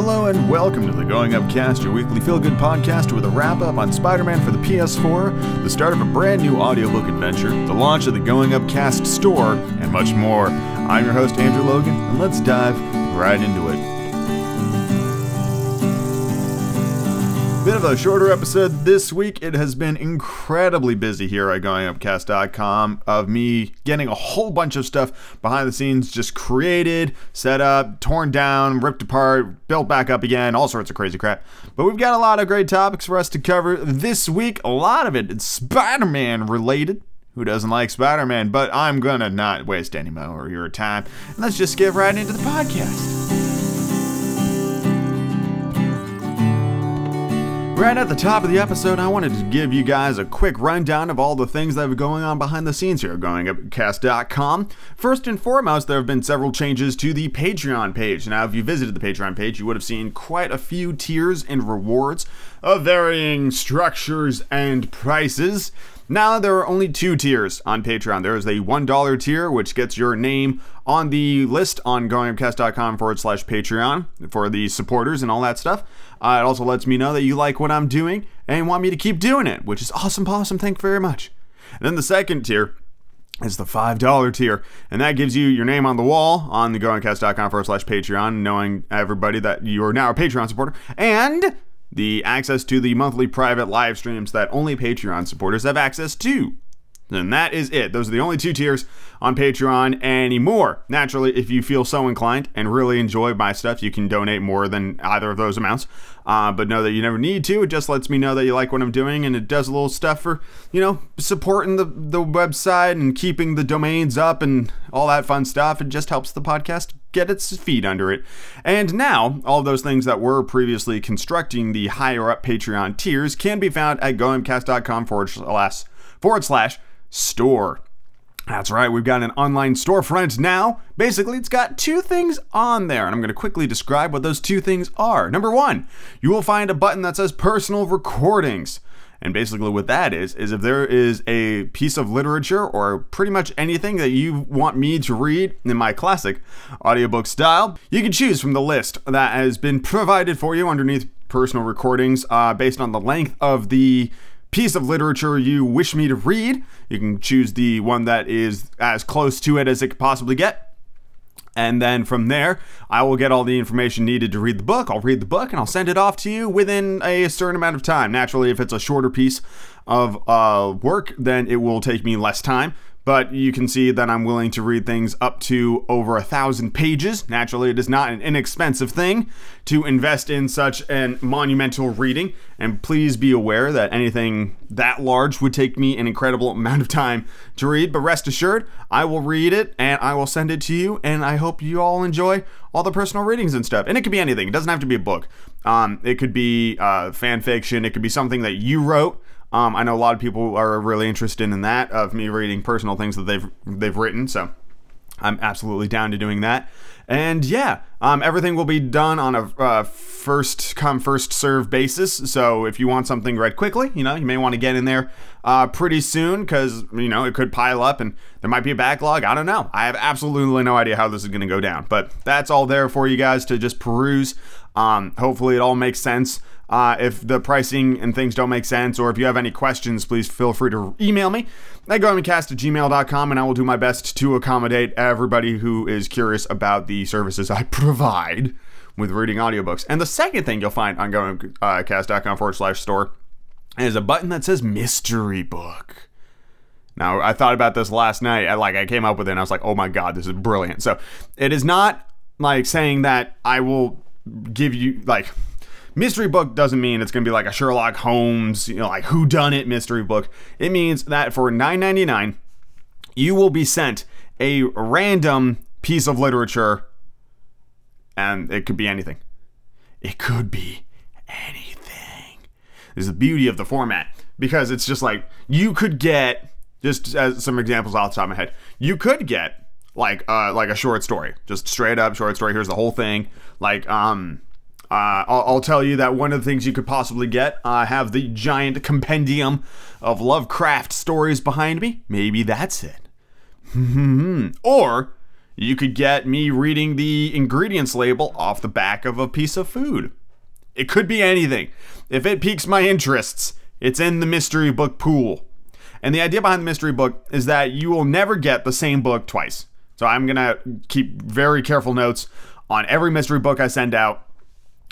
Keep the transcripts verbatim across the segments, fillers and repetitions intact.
Hello and welcome to the Goin' Up Cast, your weekly feel-good podcast with a wrap-up on Spider-Man for the P S four, the start of a brand new audiobook adventure, the launch of the Goin' Up Cast Store, and much more. I'm your host, Andrew Logan, and let's dive right into it. Bit of a shorter episode this week. It has been incredibly busy here at goin up cast dot com of me getting a whole bunch of stuff behind the scenes just created, set up, torn down, ripped apart, built back up again, all sorts of crazy crap. But we've got a lot of great topics for us to cover this week. A lot of it is Spider-Man related. Who doesn't like Spider-Man? But I'm gonna not waste any more of your time. And let's just get right into the podcast. Right at the top of the episode, I wanted to give you guys a quick rundown of all the things that have been going on behind the scenes here at goin up cast dot com. First and foremost, there have been several changes to the Patreon page. Now, if you visited the Patreon page, you would have seen quite a few tiers and rewards of varying structures and prices. Now there are only two tiers on Patreon. There is the one dollar tier, which gets your name on the list on goin up cast dot com forward slash Patreon for the supporters and all that stuff. Uh, it also lets me know that you like what I'm doing and want me to keep doing it, which is awesome, awesome. Thank you very much. And then the second tier is the five dollar tier, and that gives you your name on the wall on the goin up cast dot com forward slash Patreon, knowing everybody that you are now a Patreon supporter, and the access to the monthly private live streams that only Patreon supporters have access to. And that is it. Those are the only two tiers on Patreon anymore. Naturally, if you feel so inclined and really enjoy my stuff, you can donate more than either of those amounts. Uh, but know that you never need to. It just lets me know that you like what I'm doing, and it does a little stuff for, you know, supporting the, the website and keeping the domains up and all that fun stuff. It just helps the podcast get its feet under it. And now, all those things that were previously constructing the higher up Patreon tiers can be found at goin up cast dot com forward slash forward slash store. That's right, we've got an online storefront now. Basically, it's got two things on there, and I'm going to quickly describe what those two things are. Number one, you will find a button that says personal recordings. And basically what that is, is if there is a piece of literature or pretty much anything that you want me to read in my classic audiobook style, you can choose from the list that has been provided for you underneath personal recordings uh, based on the length of the piece of literature you wish me to read. You can choose the one that is as close to it as it could possibly get. And then from there, I will get all the information needed to read the book. I'll read the book and I'll send it off to you within a certain amount of time. Naturally, if it's a shorter piece of uh, work, then it will take me less time. But you can see that I'm willing to read things up to over a thousand pages. Naturally, it is not an inexpensive thing to invest in such an monumental reading. And please be aware that anything that large would take me an incredible amount of time to read. But rest assured, I will read it and I will send it to you. And I hope you all enjoy all the personal readings and stuff. And it could be anything. It doesn't have to be a book. Um, it could be uh, fan fiction. It could be something that you wrote. Um, I know a lot of people are really interested in that, of me reading personal things that they've they've written, so I'm absolutely down to doing that. And yeah, um, everything will be done on a uh, first come, first serve basis. So if you want something read quickly, you know, you may want to get in there uh, pretty soon, because, you know, it could pile up and there might be a backlog. I don't know. I have absolutely no idea how this is going to go down, but that's all there for you guys to just peruse. Um, hopefully it all makes sense. Uh, if the pricing and things don't make sense, or if you have any questions, please feel free to email me at goin up cast at gmail dot com, and I will do my best to accommodate everybody who is curious about the services I provide with reading audiobooks. And the second thing you'll find on goin up cast dot com forward slash store is a button that says mystery book. Now, I thought about this last night. I, like, I came up with it, and I was like, oh my God, this is brilliant. So it is not like saying that I will give you, like, mystery book doesn't mean it's going to be like a Sherlock Holmes, you know, like whodunit mystery book. It means that for nine ninety-nine, you will be sent a random piece of literature, and it could be anything. It could be anything. This is the beauty of the format, because it's just like, you could get, just as some examples off the top of my head, you could get like uh, like a short story, just straight up short story. Here's the whole thing. Like, um... Uh, I'll, I'll tell you that one of the things you could possibly get, I uh, have the giant compendium of Lovecraft stories behind me. Maybe that's it. Or You could get me reading the ingredients label off the back of a piece of food. It could be anything. If it piques my interests, it's in the mystery book pool. And the idea behind the mystery book is that you will never get the same book twice. So I'm going to keep very careful notes on every mystery book I send out,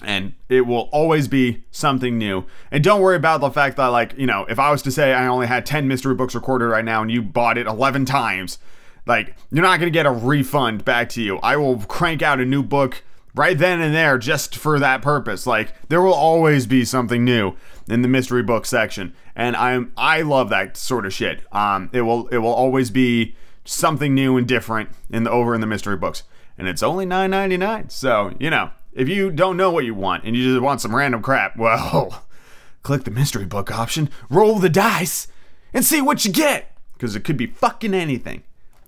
and it will always be something new. And don't worry about the fact that, like, you know, if I was to say I only had ten mystery books recorded right now and you bought it eleven times, like, you're not going to get a refund back to you. I will crank out a new book right then and there just for that purpose. Like, there will always be something new in the mystery book section. And I'm I love that sort of shit. Um, it will it will always be something new and different in the over in the mystery books. And it's only nine ninety-nine. So, you know, if you don't know what you want and you just want some random crap, well, click the mystery book option, roll the dice, and see what you get. Because it could be fucking anything.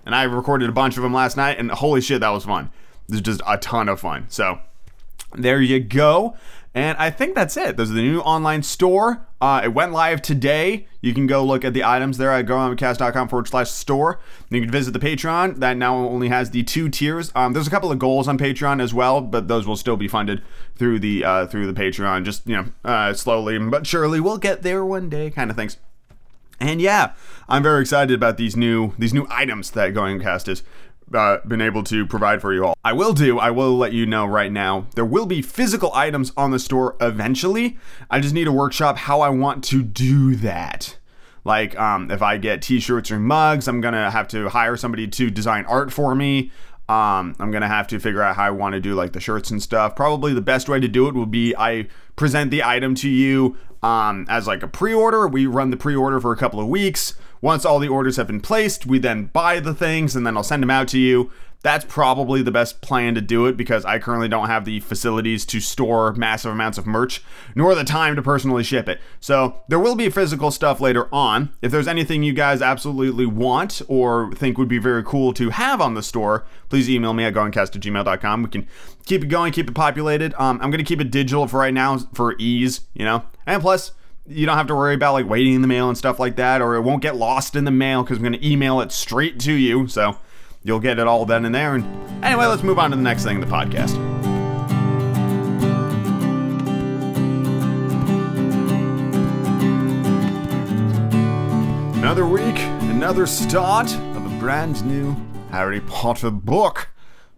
And I recorded a bunch of them last night, and holy shit, that was fun. This is just a ton of fun. So there you go. And I think that's it. Those are the new online store. Uh, it went live today. You can go look at the items there at goinupcast.com forward slash store. You can visit the Patreon. That now only has the two tiers. Um, there's a couple of goals on Patreon as well, but those will still be funded through the uh, through the Patreon. Just, you know, uh, slowly but surely. We'll get there one day kind of things. And yeah, I'm very excited about these new these new items that Goin' Up Cast is Uh, been able to provide for you all. I will do, I will let you know right now, there will be physical items on the store eventually. I just need to workshop how I want to do that. Like, um, if I get t-shirts or mugs, I'm gonna have to hire somebody to design art for me. Um, I'm gonna have to figure out how I want to do like the shirts and stuff. Probably the best way to do it will be I present the item to you um, as like a pre-order. We run the pre-order for a couple of weeks. Once all the orders have been placed, we then buy the things and then I'll send them out to you. That's probably the best plan to do it because I currently don't have the facilities to store massive amounts of merch, nor the time to personally ship it. So there will be physical stuff later on. If there's anything you guys absolutely want or think would be very cool to have on the store, please email me at goinupcast at gmail dot com. We can keep it going, keep it populated. Um, I'm going to keep it digital for right now for ease, you know, and plus, you don't have to worry about like waiting in the mail and stuff like that, or it won't get lost in the mail because I'm going to email it straight to you. So you'll get it all then and there. And anyway, let's move on to the next thing in the podcast. Another week, another start of a brand new Harry Potter book.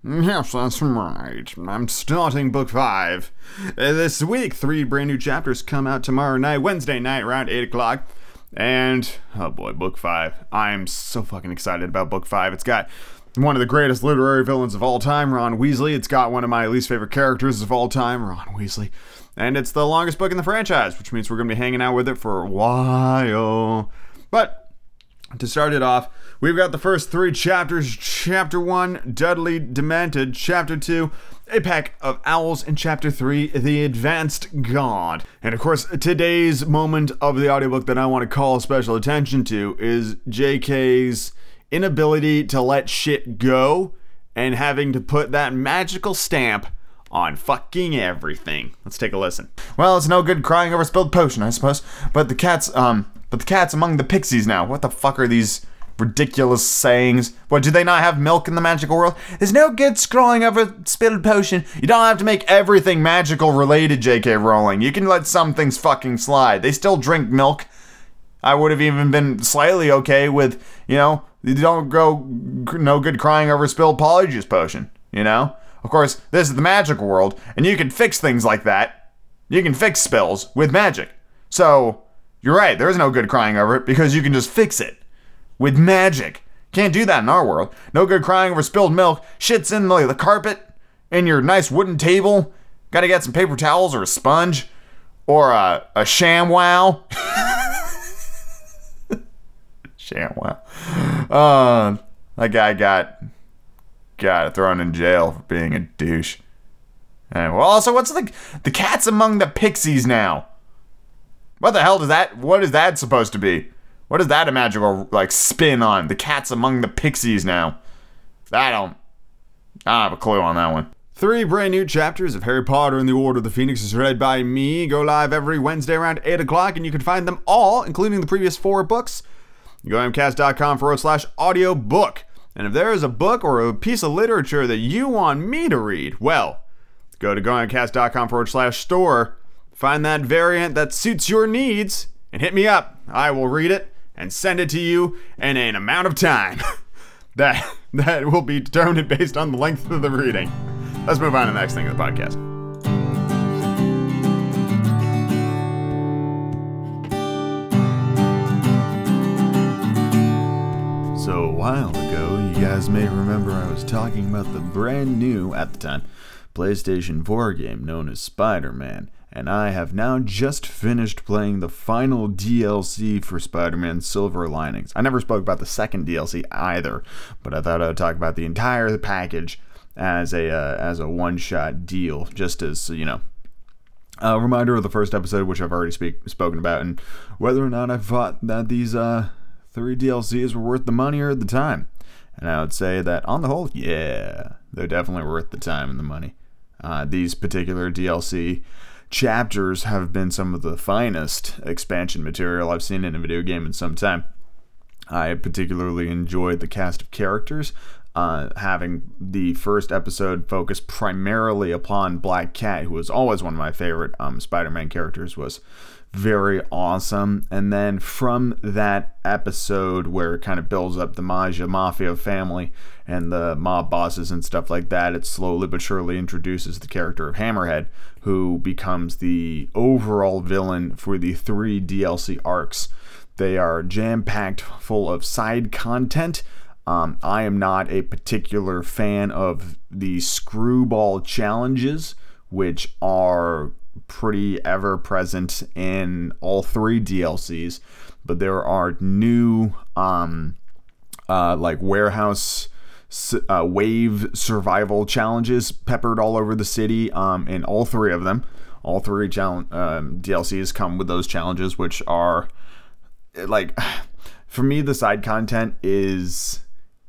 Yes, that's right. I'm starting book five. Uh, this week, three brand new chapters come out tomorrow night, Wednesday night, around eight o'clock. And, oh boy, book five. I'm so fucking excited about book five. It's got one of the greatest literary villains of all time, Ron Weasley. It's got one of my least favorite characters of all time, Ron Weasley. And it's the longest book in the franchise, which means we're going to be hanging out with it for a while. But to start it off, we've got the first three chapters. Chapter one, Dudley Demented. Chapter two, A Pack of Owls. And Chapter three, The Advanced God. And of course, today's moment of the audiobook that I want to call special attention to is J K's inability to let shit go and having to put that magical stamp on fucking everything. Let's take a listen. Well, it's no good crying over spilled potion, I suppose. But the cat's, um... But the cat's among the pixies now. What the fuck are these ridiculous sayings? What, do they not have milk in the magical world? There's no good scrawling over spilled potion. You don't have to make everything magical related, J K. Rowling. You can let some things fucking slide. They still drink milk. I would have even been slightly okay with, you know, you don't go no good crying over spilled polyjuice potion, you know? Of course, this is the magical world, and you can fix things like that. You can fix spills with magic. So you're right, there is no good crying over it because you can just fix it with magic. Can't do that in our world. No good crying over spilled milk. Shit's in the, the carpet, in your nice wooden table. Gotta get some paper towels or a sponge or a, a ShamWow. ShamWow. Uh, that guy got, got thrown in jail for being a douche. And well, also, what's the, the cat's among the pixies now? What the hell does that, what is that supposed to be? What is that a magical, like, spin on? The cat's among the pixies now. I don't, I don't have a clue on that one. Three brand new chapters of Harry Potter and the Order of the Phoenix is read by me. Go live every Wednesday around eight o'clock, and you can find them all, including the previous four books, goinupcast.com forward slash audiobook. And if there is a book or a piece of literature that you want me to read, well, go to goin up cast dot com forward slash store, find that variant that suits your needs, and hit me up. I will read it and send it to you in an amount of time that that will be determined based on the length of the reading. Let's move on to the next thing in the podcast. So a while ago, you guys may remember I was talking about the brand new, at the time, PlayStation four game known as Spider-Man, and I have now just finished playing the final D L C for Spider-Man: Silver Linings. I never spoke about the second D L C either, but I thought I would talk about the entire package as a uh, as a one-shot deal, just as, you know, a reminder of the first episode, which I've already speak, spoken about, and whether or not I thought that these uh. three D L Cs were worth the money or the time. And I would say that on the whole, yeah, they're definitely worth the time and the money. Uh, these particular D L C chapters have been some of the finest expansion material I've seen in a video game in some time. I particularly enjoyed the cast of characters, uh, having the first episode focused primarily upon Black Cat, who was always one of my favorite um, Spider-Man characters, was very awesome. And then from that episode where it kind of builds up the Maggia mafia family and the mob bosses and stuff like that, it slowly but surely introduces the character of Hammerhead, who becomes the overall villain for the three D L C arcs. They are jam-packed full of side content. Um, I am not a particular fan of the screwball challenges, which are pretty ever-present in all three D L Cs, but there are new um uh like warehouse uh, wave survival challenges peppered all over the city um in all three of them. All three challenge um, D L Cs come with those challenges, which are like, for me, the side content is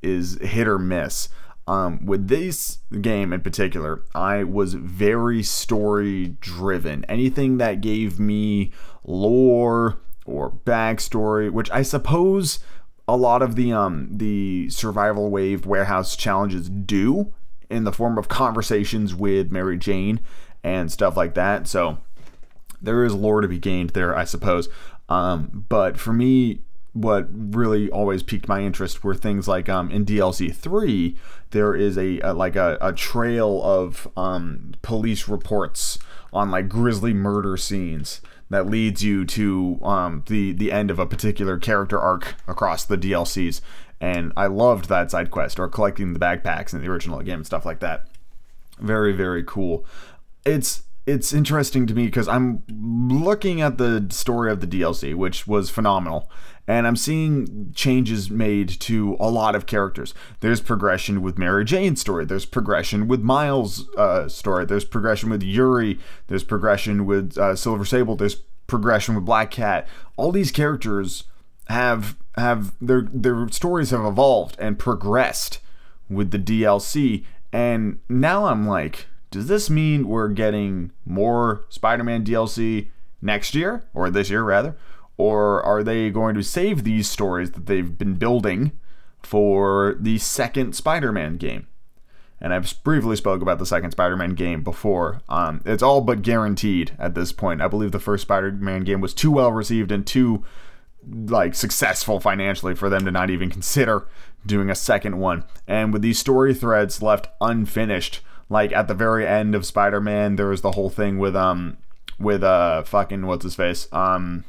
is hit or miss. Um, with this game in particular, I was very story-driven. Anything that gave me lore or backstory, which I suppose a lot of the um, the survival wave warehouse challenges do, in the form of conversations with Mary Jane and stuff like that. So there is lore to be gained there, I suppose. Um, but for me, what really always piqued my interest were things like um, in D L C three, there is a, a like a, a trail of um, police reports on like grisly murder scenes that leads you to um, the the end of a particular character arc across the D L Cs, and I loved that side quest, or collecting the backpacks in the original game and stuff like that. Very, very cool. It's it's interesting to me because I'm looking at the story of the D L C, which was phenomenal. And I'm seeing changes made to a lot of characters. There's progression with Mary Jane's story. There's progression with Miles' uh, story. There's progression with Yuri. There's progression with uh, Silver Sable. There's progression with Black Cat. All these characters have have their their stories have evolved and progressed with the D L C. And now I'm like, does this mean we're getting more Spider-Man D L C next year, or this year rather? Or are they going to save these stories that they've been building for the second Spider-Man game? And I've briefly spoke about the second Spider-Man game before. Um, it's all but guaranteed at this point. I believe the first Spider-Man game was too well received and too like successful financially for them to not even consider doing a second one. And with these story threads left unfinished, like at the very end of Spider-Man, there was the whole thing with um with uh fucking what's his face um.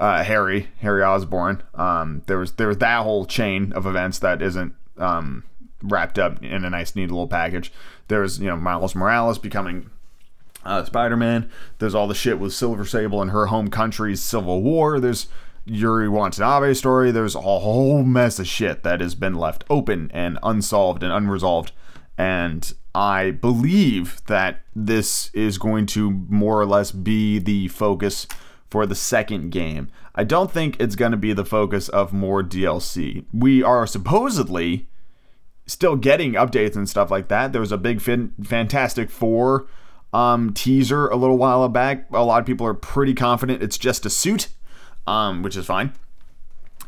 Uh, Harry, Harry Osborn. Um, there was there was that whole chain of events that isn't um, wrapped up in a nice, neat little package. There's, you know, Miles Morales becoming uh, Spider-Man. There's all the shit with Silver Sable and her home country's Civil War. There's Yuri Watanabe's story. There's a whole mess of shit that has been left open and unsolved and unresolved. And I believe that this is going to more or less be the focus for the second game. I don't think it's going to be the focus of more D L C. We are supposedly still getting updates and stuff like that. There was a big fin- Fantastic Four um, teaser a little while back. A lot of people are pretty confident it's just a suit, um, which is fine.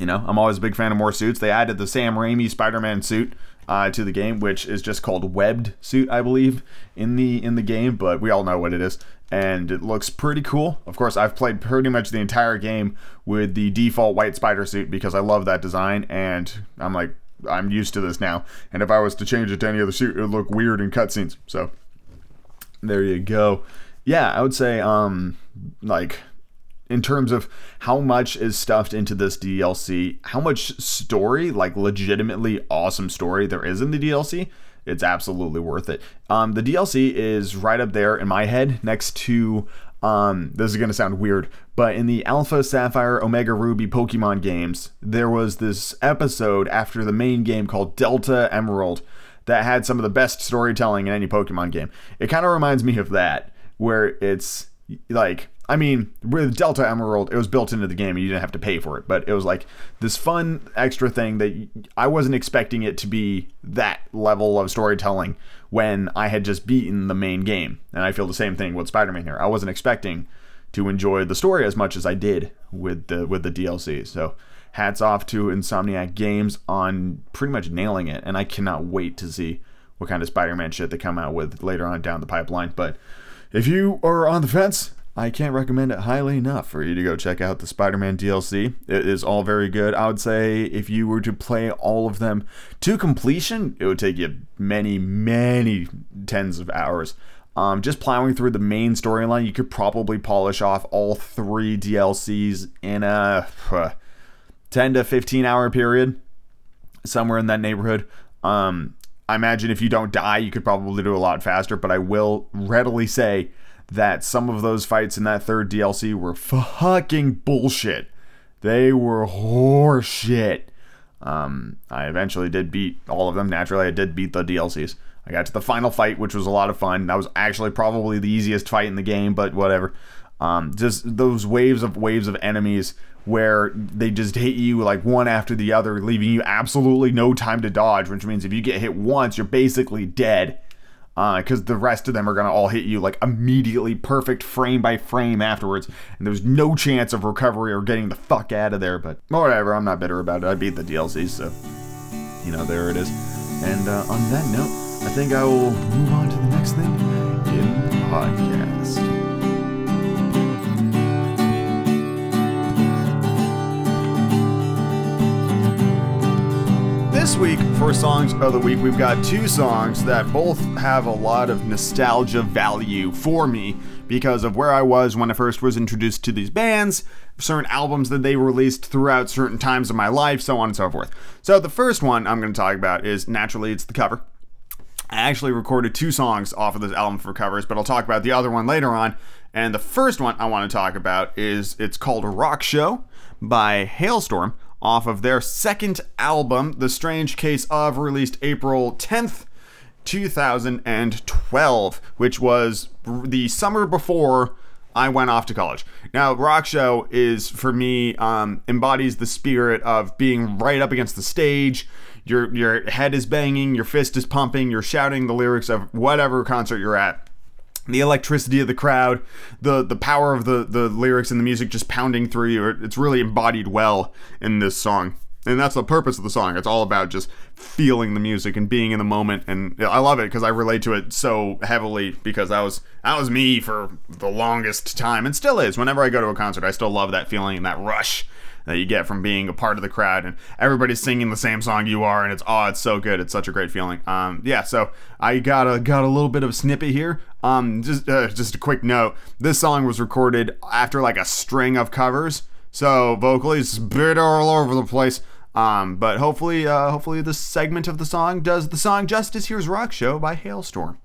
You know, I'm always a big fan of more suits. They added the Sam Raimi Spider-Man suit uh, to the game, which is just called Webbed Suit, I believe, in the in the game. But we all know what it is, and it looks pretty cool. Of course, I've played pretty much the entire game with the default white spider suit because I love that design, and I'm like, I'm used to this now. And if I was to change it to any other suit, it would look weird in cutscenes. So there you go. Yeah, I would say, um, like... in terms of how much is stuffed into this D L C, how much story, like legitimately awesome story there is in the D L C, it's absolutely worth it. Um, the D L C is right up there in my head next to, um, this is going to sound weird, but in the Alpha Sapphire Omega Ruby Pokemon games, there was this episode after the main game called Delta Emerald that had some of the best storytelling in any Pokemon game. It kind of reminds me of that, where it's like... I mean, with Delta Emerald, it was built into the game and you didn't have to pay for it, but it was like this fun extra thing that I wasn't expecting it to be that level of storytelling when I had just beaten the main game. And I feel the same thing with Spider-Man here. I wasn't expecting to enjoy the story as much as I did with the with the D L C. So hats off to Insomniac Games on pretty much nailing it. And I cannot wait to see what kind of Spider-Man shit they come out with later on down the pipeline. But if you are on the fence... I can't recommend it highly enough for you to go check out the Spider-Man D L C. It is all very good. I would say if you were to play all of them to completion, it would take you many, many tens of hours. Um, just plowing through the main storyline, you could probably polish off all three D L Cs in a uh, ten to fifteen hour period, somewhere in that neighborhood. Um, I imagine if you don't die, you could probably do a lot faster, but I will readily say that some of those fights in that third D L C were fucking bullshit. They were horseshit. Um, I eventually did beat all of them. Naturally, I did beat the D L Cs. I got to the final fight, which was a lot of fun. That was actually probably the easiest fight in the game, but whatever. Um, just those waves of waves of enemies where they just hit you like one after the other, leaving you absolutely no time to dodge, which means if you get hit once, you're basically dead. Because uh, the rest of them are going to all hit you like immediately, perfect frame by frame afterwards. And there's no chance of recovery or getting the fuck out of there. But whatever, I'm not bitter about it. I beat the D L C, so, you know, there it is. And uh, on that note, I think I will move on to the next thing in the podcast. This week, for Songs of the Week, we've got two songs that both have a lot of nostalgia value for me because of where I was when I first was introduced to these bands, certain albums that they released throughout certain times of my life, so on and so forth. So the first one I'm going to talk about is, naturally, it's the cover. I actually recorded two songs off of this album for covers, but I'll talk about the other one later on. And the first one I want to talk about is, it's called Rock Show by Halestorm, off of their second album, The Strange Case of, released April tenth, two thousand twelve, which was the summer before I went off to college. Now, Rock Show is, for me, um, embodies the spirit of being right up against the stage. Your, your head is banging, your fist is pumping, you're shouting the lyrics of whatever concert you're at. The electricity of the crowd, the the power of the, the lyrics and the music just pounding through you, it's really embodied well in this song. And that's the purpose of the song. It's all about just feeling the music and being in the moment. And I love it because I relate to it so heavily because that was, that was me for the longest time. And still is. Whenever I go to a concert, I still love that feeling and that rush that you get from being a part of the crowd and everybody's singing the same song you are, and it's, oh, it's so good. It's such a great feeling. Um, yeah, so I got a got a little bit of a snippet here. Um, just uh, just a quick note: this song was recorded after like a string of covers, so vocally it's a bit all over the place. Um, but hopefully, uh, hopefully this segment of the song does the song justice. Here's Rock Show by Halestorm.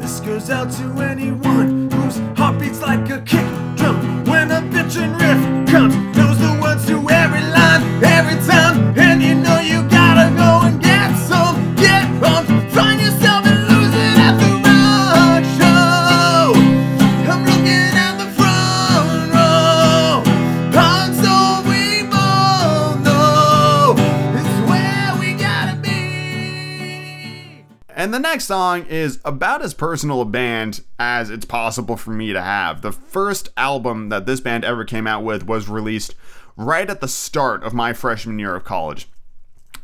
This goes out to anyone whose heart beats like a kick drum when a bitchin' riff comes. Knows the words to every line, every time, and you know you gotta go and get some, get on, find yourself and lose it at the rock show. I'm looking at the front row, and so we both know it's where we gotta be. And the next song is about as personal a band as it's possible for me to have. The first album that this band ever came out with was released right at the start of my freshman year of college.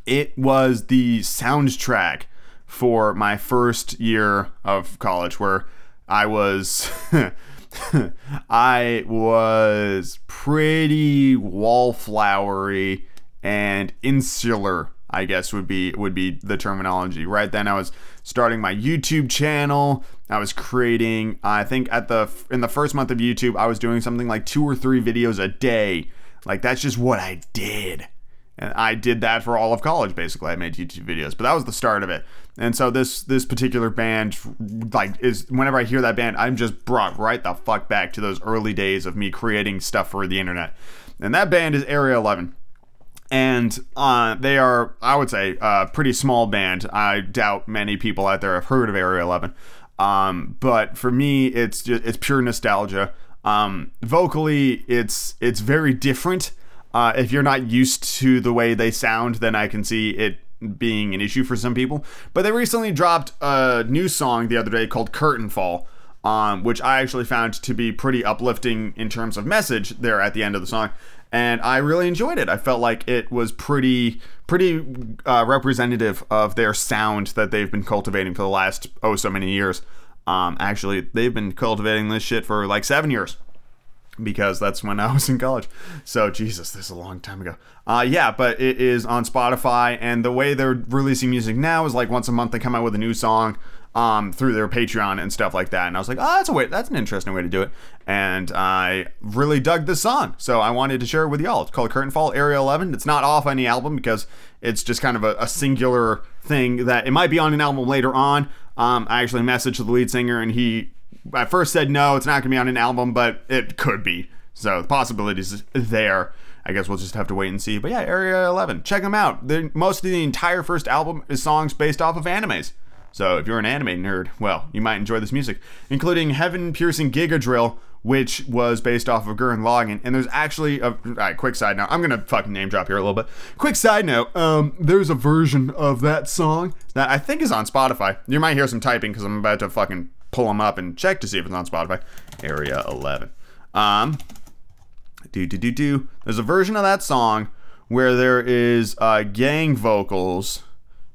It was the soundtrack for my first year of college, where I was... I was pretty wallflowery and insular, I guess would be would be the terminology. Right then I was starting my YouTube channel. I was creating, I think at the in the first month of YouTube, I was doing something like two or three videos a day. Like, that's just what I did. And I did that for all of college, basically. I made YouTube videos, but that was the start of it. And so this this particular band, like, is whenever I hear that band, I'm just brought right the fuck back to those early days of me creating stuff for the internet. And that band is Area eleven. And uh, they are, I would say, a pretty small band. I doubt many people out there have heard of Area eleven. Um, but for me, it's just, it's pure nostalgia. Um, vocally, it's it's very different. Uh, if you're not used to the way they sound, then I can see it being an issue for some people. But they recently dropped a new song the other day called Curtain Fall, um, which I actually found to be pretty uplifting in terms of message there at the end of the song. And I really enjoyed it. I felt like it was pretty pretty uh, representative of their sound that they've been cultivating for the last, oh, so many years. Um, actually, they've been cultivating this shit for like seven years. Because that's when I was in college. So, Jesus, this is a long time ago. Uh, yeah, but it is on Spotify, and the way they're releasing music now is like once a month they come out with a new song um, through their Patreon and stuff like that. And I was like, oh, that's a way, that's an interesting way to do it. And I really dug this song, so I wanted to share it with y'all. It's called Curtain Fall, Area eleven. It's not off any album because it's just kind of a, a singular thing that it might be on an album later on. Um, I actually messaged the lead singer, and he... I first said no, it's not going to be on an album, but it could be. So the possibilities there. I guess we'll just have to wait and see. But yeah, Area eleven. Check them out. They're, most of the entire first album is songs based off of animes. So if you're an anime nerd, well, you might enjoy this music. Including Heaven-Piercing Giga Drill, which was based off of Gurren Lagann. And there's actually a... Alright, quick side note. I'm going to fucking name drop here a little bit. Quick side note. Um, there's a version of that song that I think is on Spotify. You might hear some typing because I'm about to fucking... pull them up and check to see if it's on Spotify. Area eleven. Um, do do do do. There's a version of that song where there is uh, gang vocals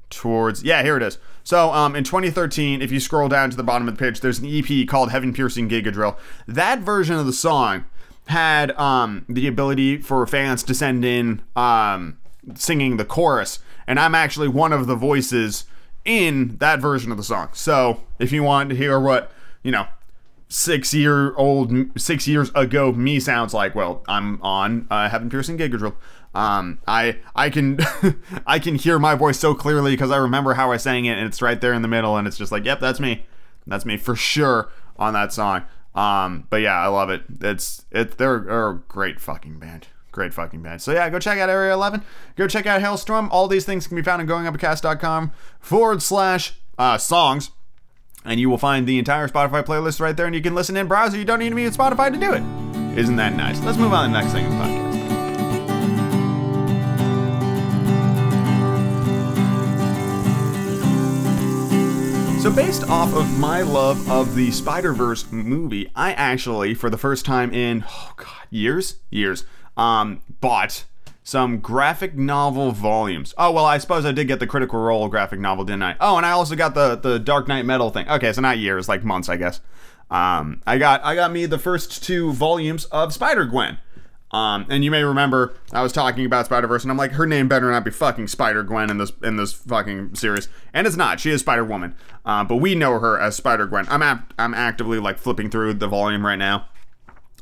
towards. Yeah, here it is. So um, in twenty thirteen, if you scroll down to the bottom of the page, there's an E P called Heaven-Piercing Giga Drill. That version of the song had um, the ability for fans to send in um, singing the chorus, and I'm actually one of the voices in that version of the song. So if you want to hear what, you know, six year old six years ago me sounds like, well, I'm on uh, Heaven-Piercing Giga Drill. Um, I I can I can hear my voice so clearly because I remember how I sang it, and it's right there in the middle, and it's just like, yep, that's me, that's me for sure on that song. Um, but yeah, I love it. It's it they're, they're a great fucking band. Great fucking band. So yeah, go check out Area eleven. Go check out Halestorm. All these things can be found on goinupcast.com forward slash uh, songs. And you will find the entire Spotify playlist right there. And you can listen in browser. You don't need to be in Spotify to do it. Isn't that nice? Let's move on to the next thing in the podcast. So based off of my love of the Spider-Verse movie, I actually, for the first time in, oh God, years? Years. Um, bought some graphic novel volumes. Oh, well, I suppose I did get the Critical Role graphic novel, didn't I? Oh, and I also got the, the Dark Knight Metal thing. Okay, so not years, like months, I guess. Um, I got I got me the first two volumes of Spider-Gwen. Um, and you may remember I was talking about Spider-Verse, and I'm like, her name better not be fucking Spider-Gwen in this in this fucking series. And it's not. She is Spider-Woman. Uh, but we know her as Spider-Gwen. I'm ap- I'm actively, like, flipping through the volume right now.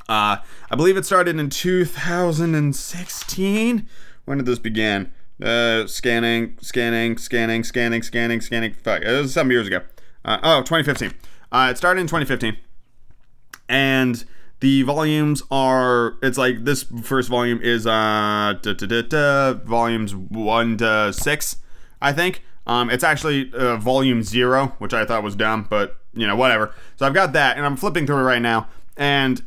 Uh, I believe it started in two thousand sixteen. When did this begin? Uh, scanning, scanning, scanning, scanning, scanning, scanning. Fuck, it was some years ago. Uh, oh, twenty fifteen. Uh, it started in twenty fifteen. And the volumes are, it's like this first volume is, uh, da, da, da, da, volumes one to six, I think. Um, it's actually uh, volume zero, which I thought was dumb, but, you know, whatever. So I've got that, and I'm flipping through it right now. And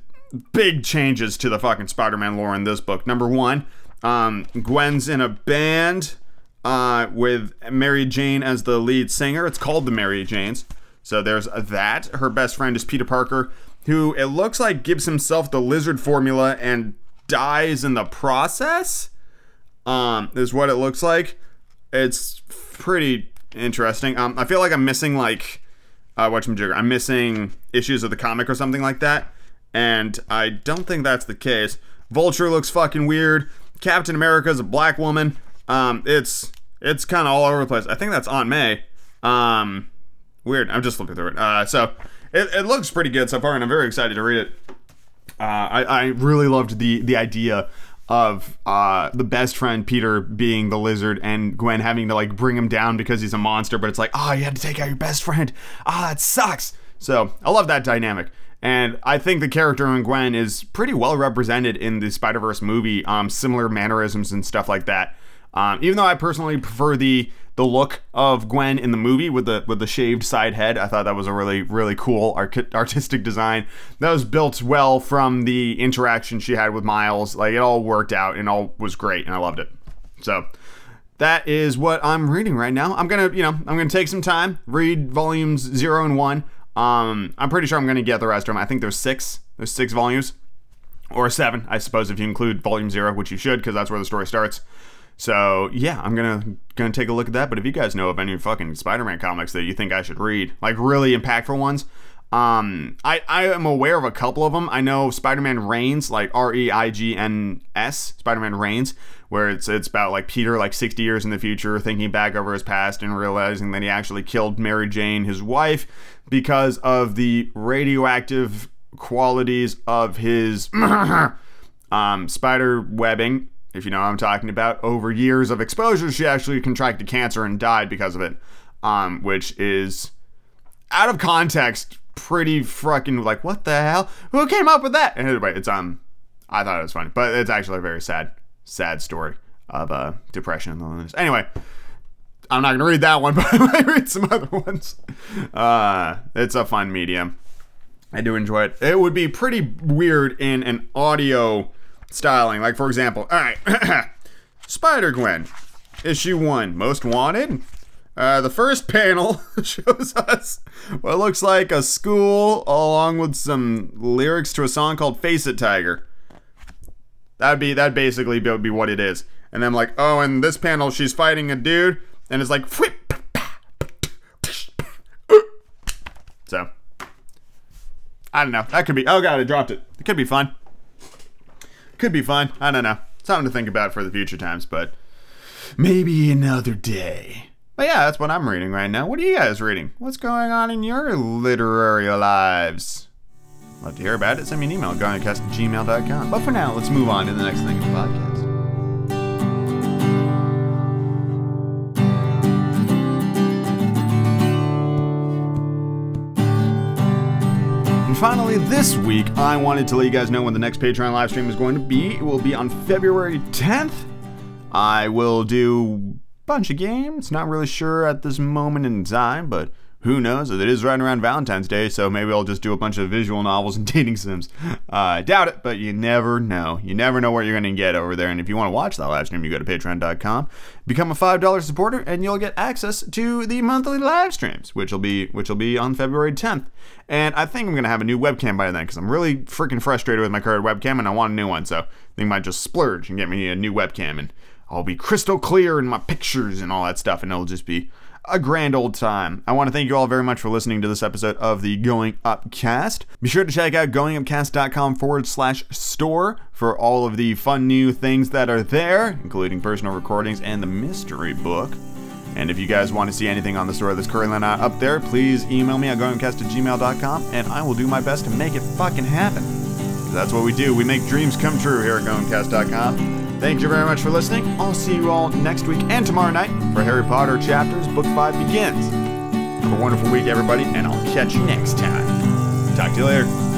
big changes to the fucking Spider-Man lore in this book. Number one, um, Gwen's in a band. uh, with Mary Jane as the lead singer. It's called The Mary Janes. So there's that. Her best friend is Peter Parker, who it looks like gives himself the lizard formula and dies in the process, um, is what it looks like. It's pretty interesting. Um, I feel like I'm missing, like, uh, whatchamajigger, I'm missing issues of the comic or something like that, and I don't think that's the case. Vulture looks fucking weird. Captain America's a black woman. Um, it's it's kind of all over the place. I think that's Aunt May. Um, weird. I'm just looking through it. Uh, so it, it looks pretty good so far, and I'm very excited to read it. Uh, I, I really loved the the idea of uh, the best friend Peter being the lizard and Gwen having to, like, bring him down because he's a monster. But it's like, ah, oh, you had to take out your best friend. Ah, oh, it sucks. So I love that dynamic. And I think the character in Gwen is pretty well represented in the Spider-Verse movie, um, similar mannerisms and stuff like that. Um, even though I personally prefer the the look of Gwen in the movie with the with the shaved side head. I thought that was a really, really cool art- artistic design. That was built well from the interaction she had with Miles. Like, it all worked out and all was great, and I loved it. So that is what I'm reading right now. I'm going to, you know, I'm going to take some time, read volumes zero and one. Um, I'm pretty sure I'm going to get the rest of them. I think there's six. There's six volumes. Or seven, I suppose, if you include volume zero, which you should, because that's where the story starts. So, yeah, I'm going to take a look at that. But if you guys know of any fucking Spider-Man comics that you think I should read, like really impactful ones, um, I, I am aware of a couple of them. I know Spider-Man Reigns, like R E I G N S, Spider-Man Reigns, where it's it's about, like, Peter, like, sixty years in the future, thinking back over his past and realizing that he actually killed Mary Jane, his wife, because of the radioactive qualities of his um, spider webbing, if you know what I'm talking about. Over years of exposure, she actually contracted cancer and died because of it, um, which is, out of context, pretty fucking, like, what the hell? Who came up with that? And anyway, it's, um, I thought it was funny, but it's actually a very sad, sad story of uh, depression and loneliness. Anyway, I'm not going to read that one, but I might read some other ones. Uh, it's a fun medium. I do enjoy it. It would be pretty weird in an audio styling. Like, for example, all right, Spider-Gwen, issue one, Most Wanted. Uh, the first panel shows us what looks like a school along with some lyrics to a song called Face It, Tiger. That'd be, that basically would be what it is. And I'm like, oh, in this panel, she's fighting a dude. And it's like, so, I don't know. That could be, oh God, I dropped it. It could be fun. Could be fun. I don't know. Something to think about for the future times, but maybe another day. But yeah, that's what I'm reading right now. What are you guys reading? What's going on in your literary lives? Love to hear about it. Send me an email, goin up cast at gmail dot com. But for now, let's move on to the next thing in the podcast. Finally, this week, I wanted to let you guys know when the next Patreon live stream is going to be. It will be on February tenth. I will do a bunch of games. Not really sure at this moment in time, but who knows? It is right around Valentine's Day, so maybe I'll just do a bunch of visual novels and dating sims. Uh, I doubt it, but you never know. You never know what you're going to get over there, and if you want to watch that live stream, you go to patreon dot com, become a five dollar supporter, and you'll get access to the monthly live streams, which will be which will be on February tenth. And I think I'm going to have a new webcam by then, because I'm really freaking frustrated with my current webcam, and I want a new one. So I think I might just splurge and get me a new webcam, and I'll be crystal clear in my pictures and all that stuff, and it'll just be a grand old time. I want to thank you all very much for listening to this episode of the Going Up Cast. Be sure to check out goinupcast.com forward slash store for all of the fun new things that are there, including personal recordings and the mystery book. And if you guys want to see anything on the store that's currently not up there, please email me at goinupcast at gmail dot com, and I will do my best to make it fucking happen. That's what we do. We make dreams come true here at goinupcast dot com. Thank you very much for listening. I'll see you all next week and tomorrow night for Harry Potter Chapters, Book five begins. Have a wonderful week, everybody, and I'll catch you next time. Talk to you later.